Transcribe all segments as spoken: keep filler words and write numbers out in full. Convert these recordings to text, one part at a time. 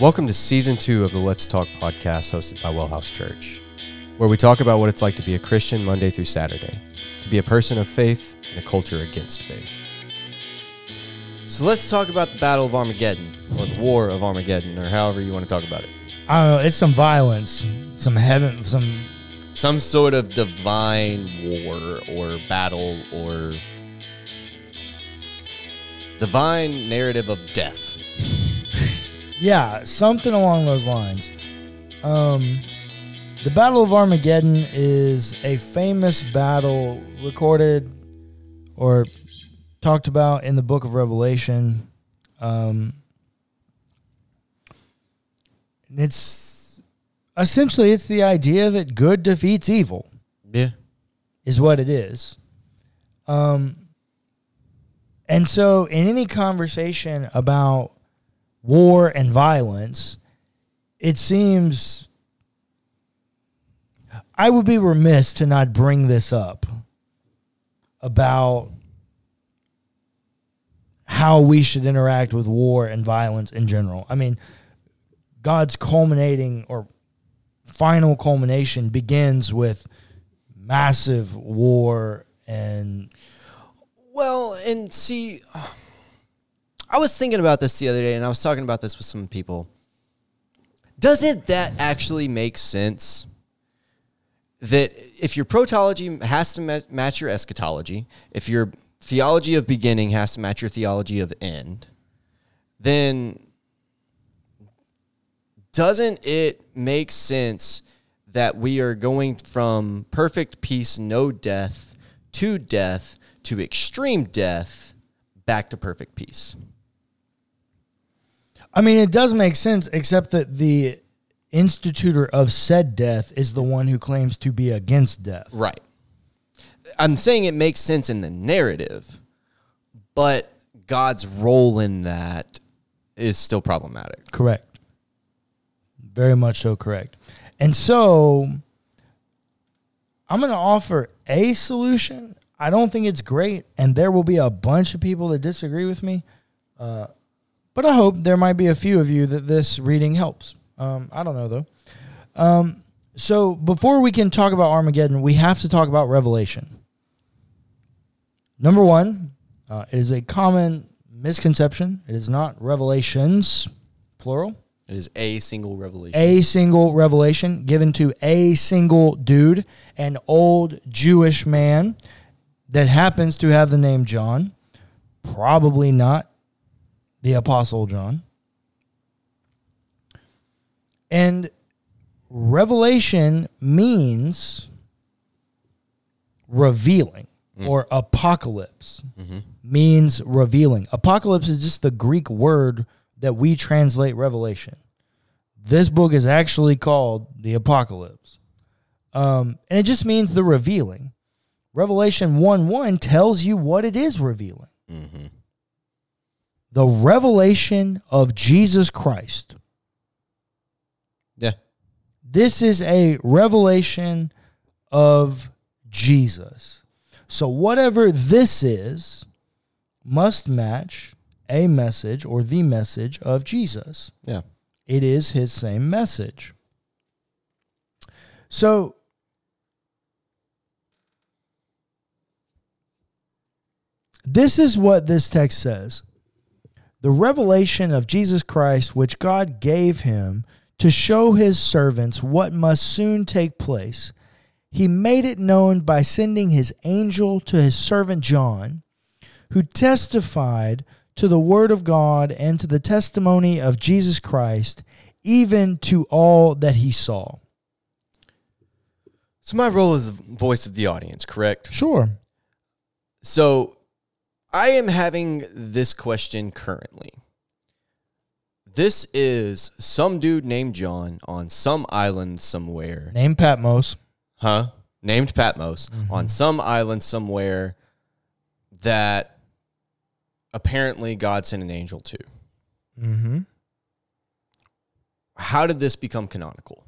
Welcome to Season two of the Let's Talk podcast hosted by Wellhouse Church, where we talk about what it's like to be a Christian Monday through Saturday, to be a person of faith in a culture against faith. So let's talk about the Battle of Armageddon, or the War of Armageddon, or however you want to talk about it. I don't know, it's some violence, some heaven, some... Some sort of divine war, or battle, or... divine narrative of death. Yeah, something along those lines. Um, the Battle of Armageddon is a famous battle recorded or talked about in the Book of Revelation. Um, it's essentially it's the idea that good defeats evil. Yeah, is what it is. Um, and so in any conversation about war and violence, it seems I would be remiss to not bring this up about how we should interact with war and violence in general. I mean, God's culminating or final culmination begins with massive war and... Well, and see... I was thinking about this the other day, and I was talking about this with some people. Doesn't that actually make sense? That if your protology has to match your eschatology, if your theology of beginning has to match your theology of end, then doesn't it make sense that we are going from perfect peace, no death, to death, to extreme death, back to perfect peace? I mean, it does make sense, except that the institutor of said death is the one who claims to be against death. Right. I'm saying it makes sense in the narrative, but God's role in that is still problematic. Correct. Very much so correct. And so, I'm going to offer a solution. I don't think it's great, and there will be a bunch of people that disagree with me, uh, but I hope there might be a few of you that this reading helps. Um, I don't know, though. Um, so before we can talk about Armageddon, we have to talk about Revelation. Number one, uh, it is a common misconception. It is not revelations, plural. It is a single revelation. A single revelation given to a single dude, an old Jewish man that happens to have the name John. Probably not the Apostle John. And revelation means revealing, mm. or apocalypse mm-hmm. means revealing. Apocalypse is just the Greek word that we translate Revelation. This book is actually called the Apocalypse. Um, and it just means the revealing. Revelation one one tells you what it is revealing. Mm-hmm. The revelation of Jesus Christ. Yeah. This is a revelation of Jesus. So whatever this is must match a message or the message of Jesus. Yeah. It is his same message. So this is what this text says. The revelation of Jesus Christ, which God gave him to show his servants what must soon take place, he made it known by sending his angel to his servant John, who testified to the word of God and to the testimony of Jesus Christ, even to all that he saw. So my role is the voice of the audience, correct? Sure. So I am having this question currently. This is some dude named John on some island somewhere. Named Patmos. Huh? Named Patmos. Mm-hmm. On some island somewhere that apparently God sent an angel to. Mm-hmm. How did this become canonical?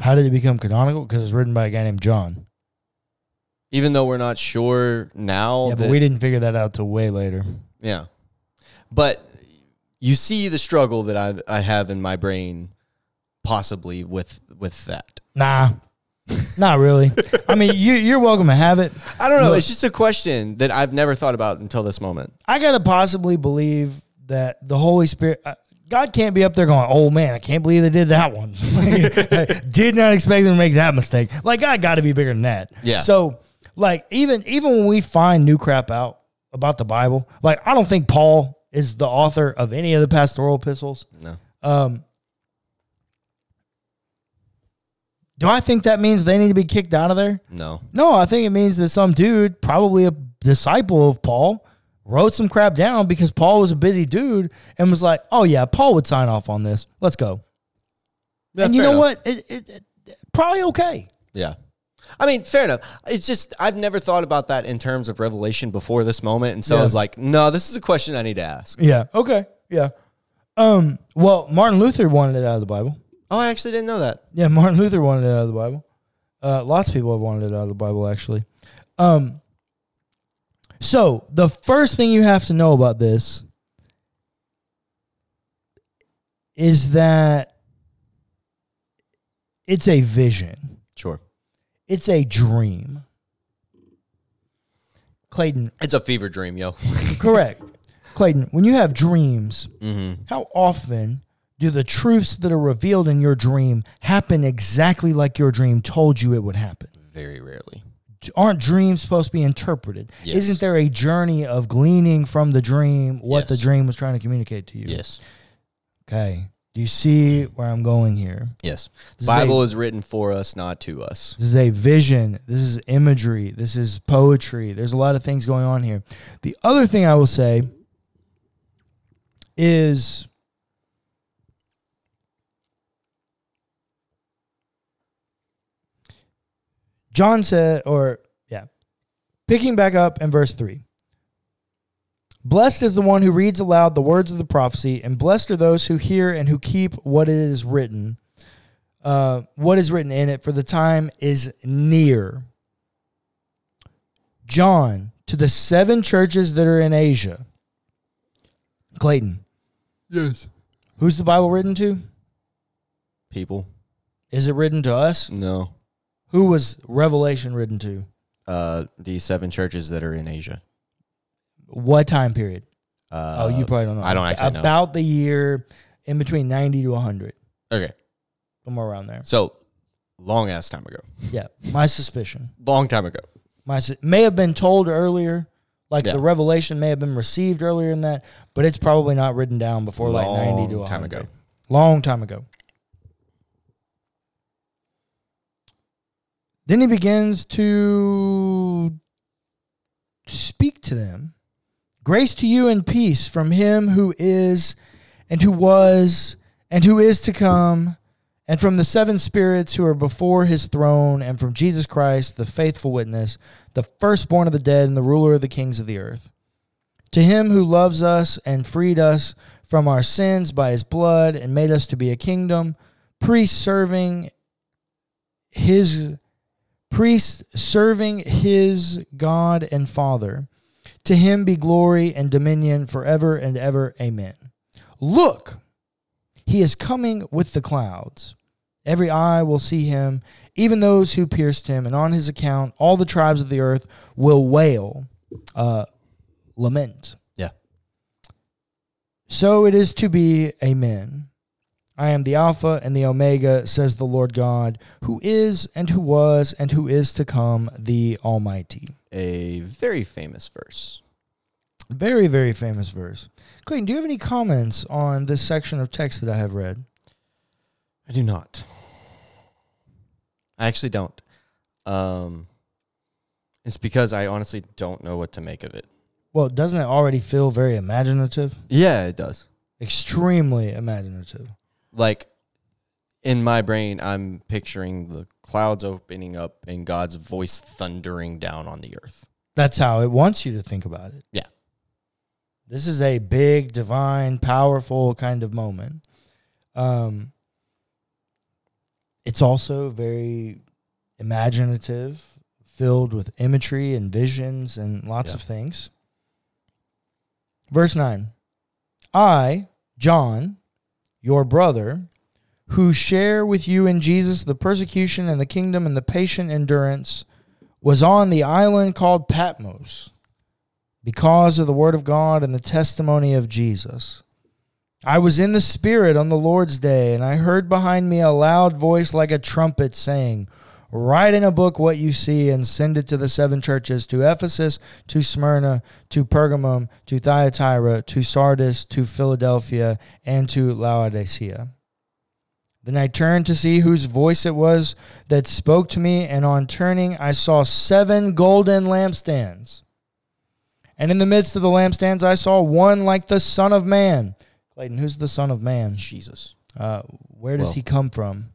How did it become canonical? Because it's written by a guy named John. Even though we're not sure now. Yeah, but that, we didn't figure that out till way later. Yeah. But you see the struggle that I I have in my brain, possibly with with that. Nah, not really. I mean, you you're welcome to have it. I don't know. Look, it's just a question that I've never thought about until this moment. I gotta possibly believe that the Holy Spirit. Uh, God can't be up there going, oh, man, I can't believe they did that one. I did not expect them to make that mistake. Like, God got to be bigger than that. Yeah. So, like, even even when we find new crap out about the Bible, like, I don't think Paul is the author of any of the pastoral epistles. No. Um, do I think that means they need to be kicked out of there? No. No, I think it means that some dude, probably a disciple of Paul, wrote some crap down because Paul was a busy dude and was like, oh, yeah, Paul would sign off on this. Let's go. Yeah, and you know enough. what? It, it, it, probably okay. Yeah. I mean, fair enough. It's just I've never thought about that in terms of Revelation before this moment. And so yeah. I was like, no, this is a question I need to ask. Yeah. Okay. Yeah. Um. Well, Martin Luther wanted it out of the Bible. Oh, I actually didn't know that. Yeah, Martin Luther wanted it out of the Bible. Uh, lots of people have wanted it out of the Bible, actually. Um. So, the first thing you have to know about this is that it's a vision. Sure. It's a dream. Clayton. It's a fever dream, yo. Correct. Clayton, when you have dreams, mm-hmm. how often do the truths that are revealed in your dream happen exactly like your dream told you it would happen? Very rarely. Aren't dreams supposed to be interpreted? Yes. Isn't there a journey of gleaning from the dream what yes. the dream was trying to communicate to you? Yes. Okay. Do you see where I'm going here? Yes. The Bible is, a, is written for us, not to us. This is a vision. This is imagery. This is poetry. There's a lot of things going on here. The other thing I will say is John said, or, yeah, picking back up in verse three. Blessed is the one who reads aloud the words of the prophecy, and blessed are those who hear and who keep what is written, uh, what is written in it, for the time is near. John, to the seven churches that are in Asia. Clayton. Yes. Who's the Bible written to? People. Is it written to us? No. Who was Revelation written to? Uh, the seven churches that are in Asia. What time period? Uh, oh, you probably don't know. I don't actually About know. About the year in between ninety to one hundred. Okay. Somewhere around there. So, long-ass time ago. Yeah, my suspicion. Long time ago. My su- May have been told earlier, like yeah. the Revelation may have been received earlier than that, but it's probably not written down before Long like ninety to one hundred. Time ago. Long time ago. Then he begins to speak to them. Grace to you and peace from him who is and who was and who is to come, and from the seven spirits who are before his throne, and from Jesus Christ, the faithful witness, the firstborn of the dead and the ruler of the kings of the earth. To him who loves us and freed us from our sins by his blood and made us to be a kingdom, priests serving his Priests serving his God and Father. To him be glory and dominion forever and ever. Amen. Look, he is coming with the clouds. Every eye will see him, even those who pierced him, and on his account all the tribes of the earth will wail, uh, lament. Yeah. So it is to be. Amen. I am the Alpha and the Omega, says the Lord God, who is and who was and who is to come, the Almighty. A very famous verse. Very, very famous verse. Clayton, do you have any comments on this section of text that I have read? I do not. I actually don't. Um, it's because I honestly don't know what to make of it. Well, doesn't it already feel very imaginative? Yeah, it does. Extremely imaginative. Like, in my brain, I'm picturing the clouds opening up and God's voice thundering down on the earth. That's how it wants you to think about it. Yeah. This is a big, divine, powerful kind of moment. Um, it's also very imaginative, filled with imagery and visions and lots yeah. of things. Verse nine. I... John, your brother, who share with you in Jesus the persecution and the kingdom and the patient endurance, was on the island called Patmos because of the word of God and the testimony of Jesus. I was in the Spirit on the Lord's day, and I heard behind me a loud voice like a trumpet saying, "Write in a book what you see and send it to the seven churches, to Ephesus, to Smyrna, to Pergamum, to Thyatira, to Sardis, to Philadelphia, and to Laodicea." Then I turned to see whose voice it was that spoke to me, and on turning I saw seven golden lampstands. And in the midst of the lampstands I saw one like the Son of Man. Clayton, who's the Son of Man? Jesus. Uh, where does well, he come from?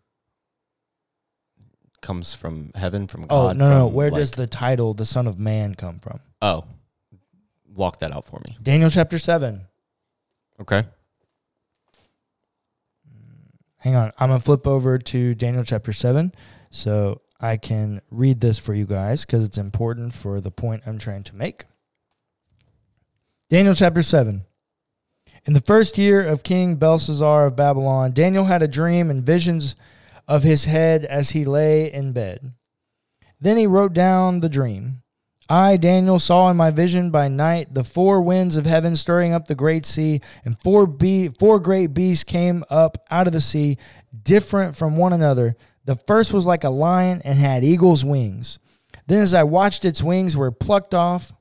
Comes from heaven, from God. Oh, no, no. Where like, does the title, the Son of Man, come from? Oh, walk that out for me. Daniel chapter seven. Okay. Hang on. I'm going to flip over to Daniel chapter seven so I can read this for you guys because it's important for the point I'm trying to make. Daniel chapter seven. In the first year of King Belshazzar of Babylon, Daniel had a dream and visions of his head as he lay in bed. Then he wrote down the dream. I, Daniel, saw in my vision by night the four winds of heaven stirring up the great sea, and four be- four great beasts came up out of the sea, different from one another. The first was like a lion and had eagle's wings. Then as I watched, its wings were plucked off,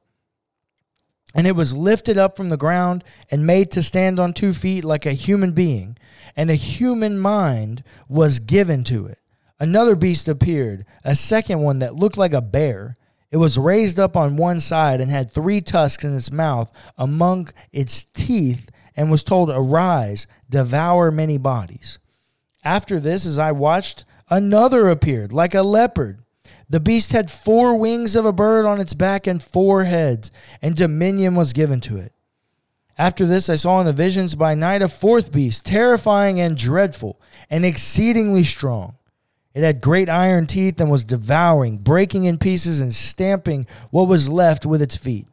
and it was lifted up from the ground and made to stand on two feet like a human being, and a human mind was given to it. Another beast appeared, a second one that looked like a bear. It was raised up on one side and had three tusks in its mouth among its teeth, and was told, "Arise, devour many bodies." After this, as I watched, another appeared like a leopard. The beast had four wings of a bird on its back and four heads, and dominion was given to it. After this, I saw in the visions by night a fourth beast, terrifying and dreadful, and exceedingly strong. It had great iron teeth and was devouring, breaking in pieces and stamping what was left with its feet.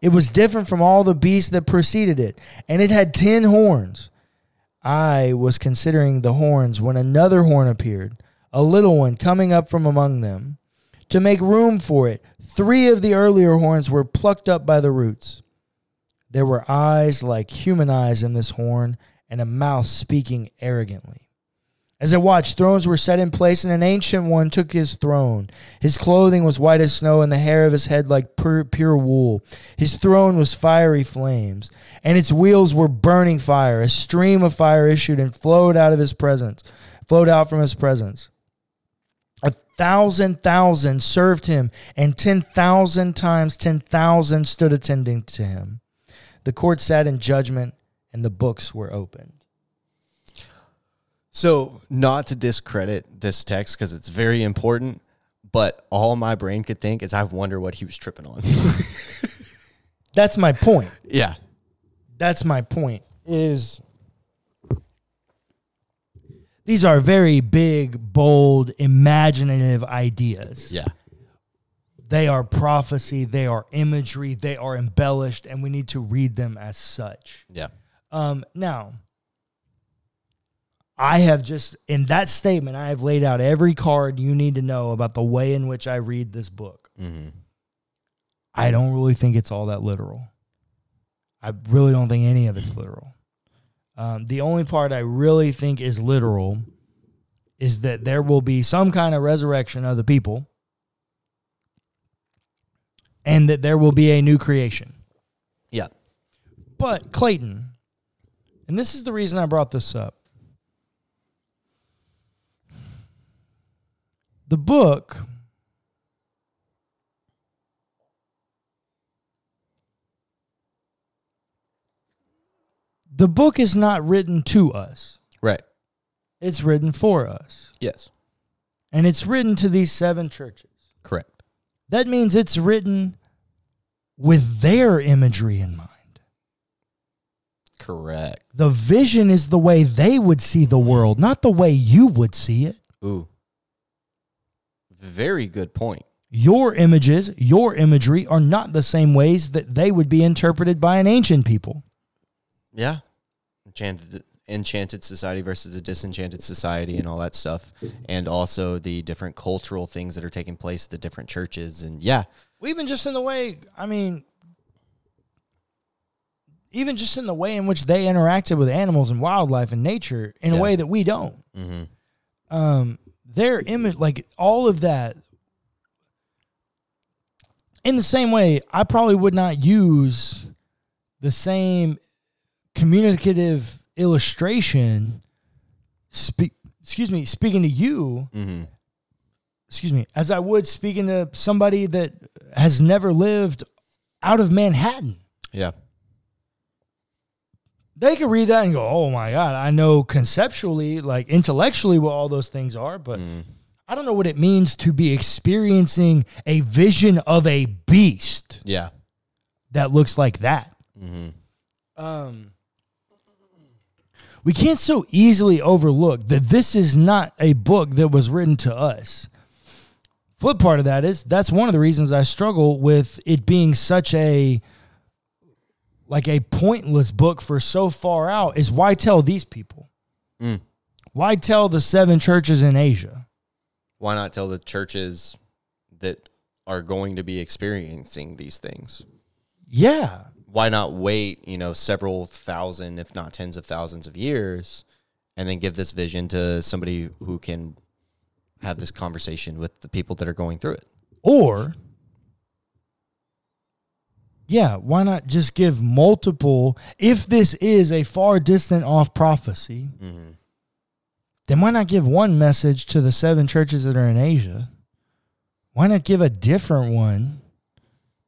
It was different from all the beasts that preceded it, and it had ten horns. I was considering the horns when another horn appeared, a little one coming up from among them. To make room for it, three of the earlier horns were plucked up by the roots. There were eyes like human eyes in this horn, and a mouth speaking arrogantly. As I watched, thrones were set in place, and an ancient one took his throne. His clothing was white as snow, and the hair of his head like pure, pure wool. His throne was fiery flames, and its wheels were burning fire. A stream of fire issued and flowed out of his presence, flowed out from his presence. Thousand thousand served him, and ten thousand times ten thousand stood attending to him. The court sat in judgment, and the books were opened. So, not to discredit this text because it's very important, but all my brain could think is, I wonder what he was tripping on. That's my point. Yeah, that's my point. Is These are very big, bold, imaginative ideas. Yeah. They are prophecy. They are imagery. They are embellished, and we need to read them as such. Yeah. Um, now, I have just, in that statement, I have laid out every card you need to know about the way in which I read this book. Mm-hmm. I don't really think it's all that literal. I really don't think any of it's literal. Um, the only part I really think is literal is that there will be some kind of resurrection of the people, and that there will be a new creation. Yeah. But, Clayton, and this is the reason I brought this up, the book The book is not written to us. Right. It's written for us. Yes. And it's written to these seven churches. Correct. That means it's written with their imagery in mind. Correct. The vision is the way they would see the world, not the way you would see it. Ooh. Very good point. Your images, your imagery are not the same ways that they would be interpreted by an ancient people. Yeah. enchanted, enchanted society versus a disenchanted society and all that stuff, and also the different cultural things that are taking place at the different churches. And yeah, well, even just in the way, I mean, even just in the way in which they interacted with animals and wildlife and nature in yeah. a way that we don't. Mm-hmm. Um, their image, like all of that. In the same way, I probably would not use the same communicative illustration, spe- excuse me, speaking to you, mm-hmm. excuse me, as I would speaking to somebody that has never lived out of Manhattan. Yeah. They could read that and go, oh my God, I know conceptually, like intellectually what all those things are, but... Mm. I don't know what it means to be experiencing a vision of a beast. Yeah. That looks like that. Mm-hmm. Um, we can't so easily overlook that this is not a book that was written to us. Flip part of that is that's one of the reasons I struggle with it being such a, like a pointless book for so far out is why tell these people? Mm. Why tell the seven churches in Asia? Why not tell the churches that are going to be experiencing these things? Yeah. Why not wait, you know, several thousand, if not tens of thousands of years, and then give this vision to somebody who can have this conversation with the people that are going through it? Or, yeah, why not just give multiple, if this is a far distant off prophecy, mm-hmm. then why not give one message to the seven churches that are in Asia? Why not give a different one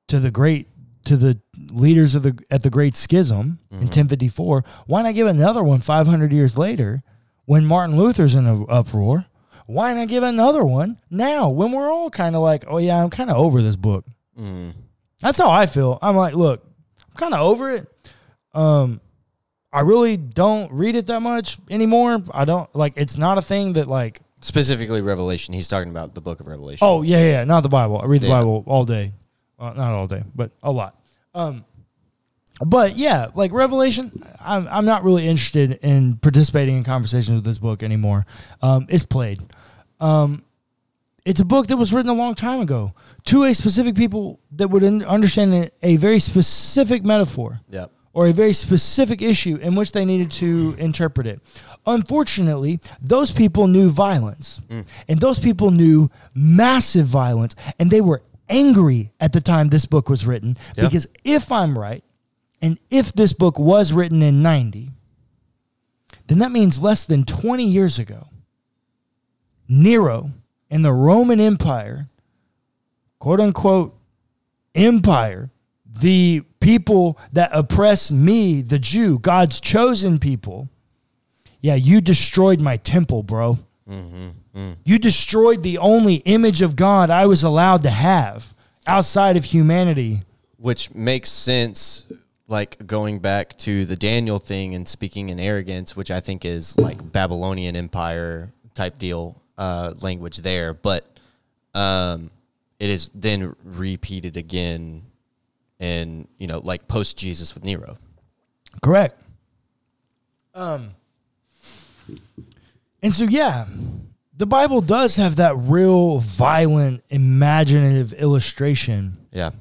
to the great to the leaders of the at the Great Schism mm-hmm. in ten fifty-four? Why not give another one five hundred years later when Martin Luther's in an uproar? Why not give another one now when we're all kind of like, oh yeah, I'm kind of over this book. Mm. That's how I feel. I'm like, look, I'm kind of over it. Um, I really don't read it that much anymore. I don't, like, it's not a thing that, like... Specifically Revelation. He's talking about the Book of Revelation. Oh, yeah, yeah, not the Bible. I read the yeah. Bible all day. Well, not all day, but a lot. Um, but, yeah, like, Revelation, I'm, I'm not really interested in participating in conversations with this book anymore. Um, it's played. Um, it's a book that was written a long time ago to a specific people that would understand a very specific metaphor. Yep. Or a very specific issue in which they needed to interpret it. Unfortunately, those people knew violence. Mm. And those people knew massive violence. And they were angry at the time this book was written. Yeah. Because if I'm right, and if this book was written in ninety, then that means less than twenty years ago, Nero and the Roman Empire, quote-unquote empire, the people that oppress me, the Jew, God's chosen people. Yeah, you destroyed my temple, bro. Mm-hmm. Mm. You destroyed the only image of God I was allowed to have outside of humanity. Which makes sense, like going back to the Daniel thing and speaking in arrogance, which I think is like Babylonian Empire type deal uh, language there. But um, it is then repeated again. And, you know, like post-Jesus with Nero. Correct. Um, and so, yeah, the Bible does have that real violent, imaginative illustration. Yeah.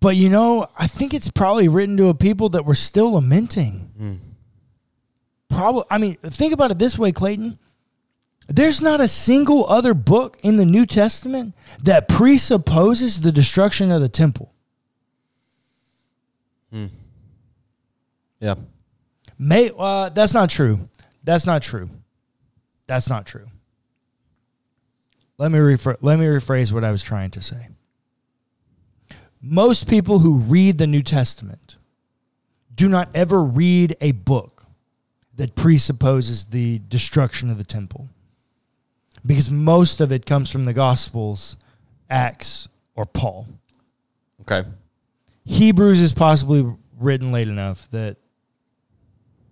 But, you know, I think it's probably written to a people that were still lamenting. Mm. Probably. I mean, think about it this way, Clayton. There's not a single other book in the New Testament that presupposes the destruction of the temple. Hmm. Yeah. May, uh, that's not true. That's not true. That's not true. Let me rephr- let me rephrase what I was trying to say. Most people who read the New Testament do not ever read a book that presupposes the destruction of the temple. Because most of it comes from the Gospels, Acts, or Paul. Okay. Hebrews is possibly written late enough that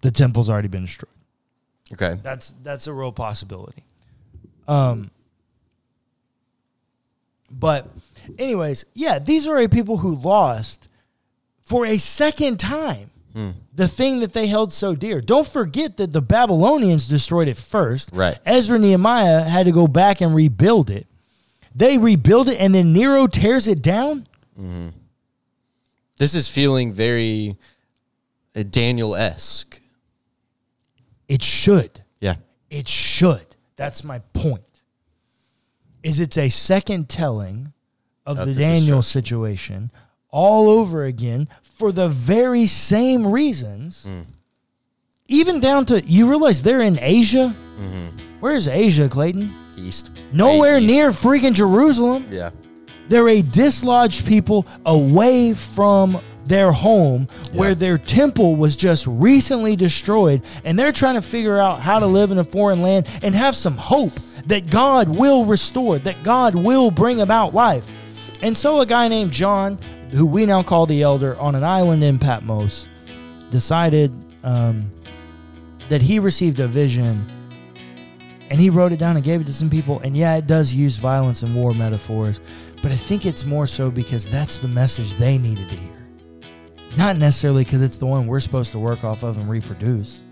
the temple's already been destroyed. Okay. That's that's a real possibility. Um. But anyways, yeah, these are a people who lost for a second time. Mm. The thing that they held so dear. Don't forget that the Babylonians destroyed it first. Right. Ezra and Nehemiah had to go back and rebuild it. They rebuild it, and then Nero tears it down? Mm-hmm. This is feeling very uh, Daniel-esque. It should. Yeah. It should. That's my point. Is it's a second telling of, of the, the Daniel situation all over again for the very same reasons. Mm. Even down to, you realize they're in Asia? Mm-hmm. Where is Asia, Clayton? East. Nowhere East. Near freaking Jerusalem. Yeah. They're a dislodged people away from their home, yeah, where their temple was just recently destroyed, and they're trying to figure out how to live in a foreign land and have some hope that God will restore, that God will bring about life. And so a guy named John, who we now call the elder, on an island in Patmos, decided um, that he received a vision, and he wrote it down and gave it to some people. And yeah, it does use violence and war metaphors, but I think it's more so because that's the message they needed to hear. Not necessarily because it's the one we're supposed to work off of and reproduce.